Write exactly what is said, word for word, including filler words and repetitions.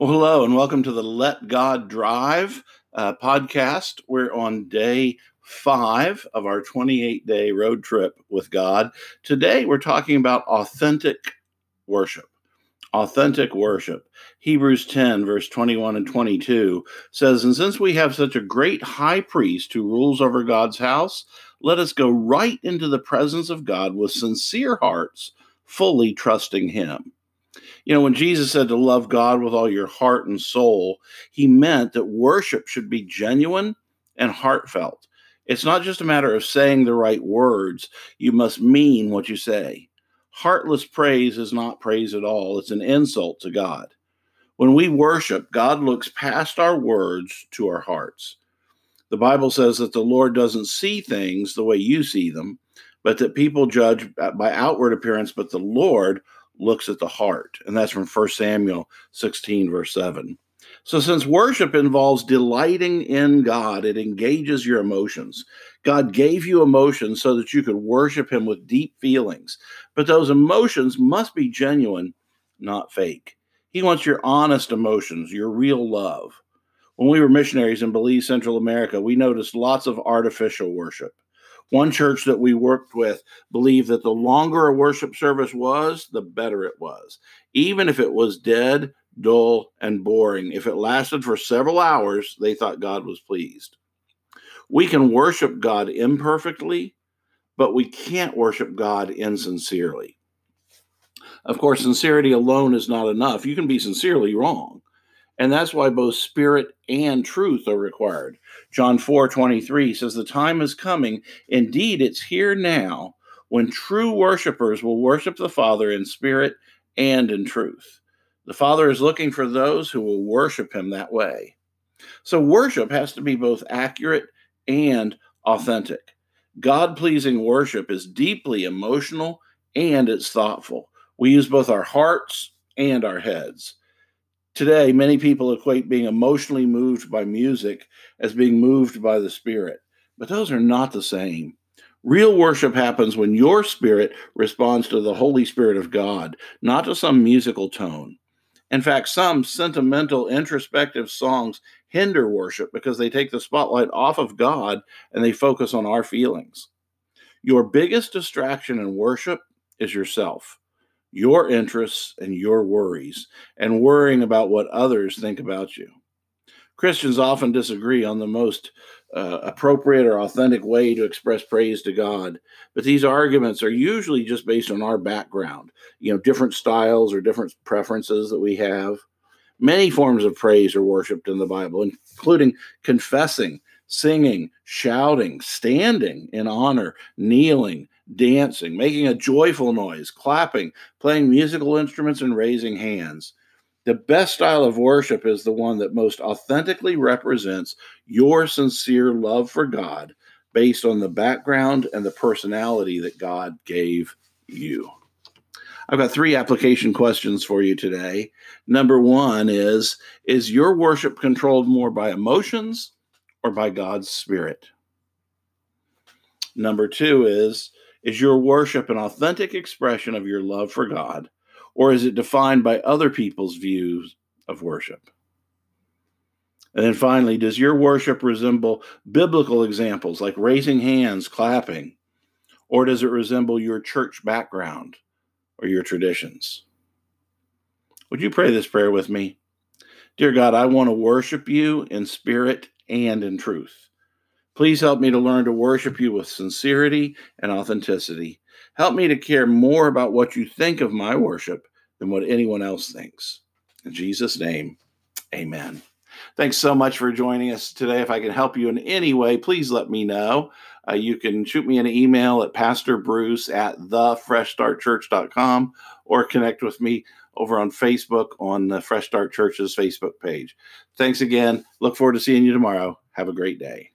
Well, hello, and welcome to the Let God Drive uh, podcast. We're on day five of our twenty-eight day road trip with God. Today, we're talking about authentic worship. Authentic worship. Hebrews ten, verse twenty-one and twenty-two says, "And since we have such a great high priest who rules over God's house, let us go right into the presence of God with sincere hearts, fully trusting him." You know, when Jesus said to love God with all your heart and soul, he meant that worship should be genuine and heartfelt. It's not just a matter of saying the right words. You must mean what you say. Heartless praise is not praise at all. It's an insult to God. When we worship, God looks past our words to our hearts. The Bible says that the Lord doesn't see things the way you see them, but that people judge by outward appearance, but the Lord looks at the heart. And that's from First Samuel sixteen, verse seven. So since worship involves delighting in God, it engages your emotions. God gave you emotions so that you could worship him with deep feelings. But those emotions must be genuine, not fake. He wants your honest emotions, your real love. When we were missionaries in Belize, Central America, we noticed lots of artificial worship. One church that we worked with believed that the longer a worship service was, the better it was. Even if it was dead, dull, and boring, if it lasted for several hours, they thought God was pleased. We can worship God imperfectly, but we can't worship God insincerely. Of course, sincerity alone is not enough. You can be sincerely wrong. And that's why both spirit and truth are required. John four twenty-three says, "The time is coming, indeed it's here now, when true worshipers will worship the Father in spirit and in truth." The Father is looking for those who will worship him that way. So worship has to be both accurate and authentic. God-pleasing worship is deeply emotional and it's thoughtful. We use both our hearts and our heads. Today, many people equate being emotionally moved by music as being moved by the Spirit, but those are not the same. Real worship happens when your spirit responds to the Holy Spirit of God, not to some musical tone. In fact, some sentimental, introspective songs hinder worship because they take the spotlight off of God and they focus on our feelings. Your biggest distraction in worship is yourself, your interests and your worries, and worrying about what others think about you. Christians often disagree on the most uh, appropriate or authentic way to express praise to God, but these arguments are usually just based on our background, you know, different styles or different preferences that we have. Many forms of praise are worshiped in the Bible, including confessing, singing, shouting, standing in honor, kneeling, dancing, making a joyful noise, clapping, playing musical instruments, and raising hands. The best style of worship is the one that most authentically represents your sincere love for God based on the background and the personality that God gave you. I've got three application questions for you today. Number one is, is your worship controlled more by emotions or by God's Spirit? Number two is, is your worship an authentic expression of your love for God, or is it defined by other people's views of worship? And then finally, does your worship resemble biblical examples like raising hands, clapping, or does it resemble your church background or your traditions? Would you pray this prayer with me? Dear God, I want to worship you in spirit and in truth. Please help me to learn to worship you with sincerity and authenticity. Help me to care more about what you think of my worship than what anyone else thinks. In Jesus' name, amen. Thanks so much for joining us today. If I can help you in any way, please let me know. Uh, you can shoot me an email at Pastor Bruce at the fresh start church dot com or connect with me over on Facebook on the Fresh Start Church's Facebook page. Thanks again. Look forward to seeing you tomorrow. Have a great day.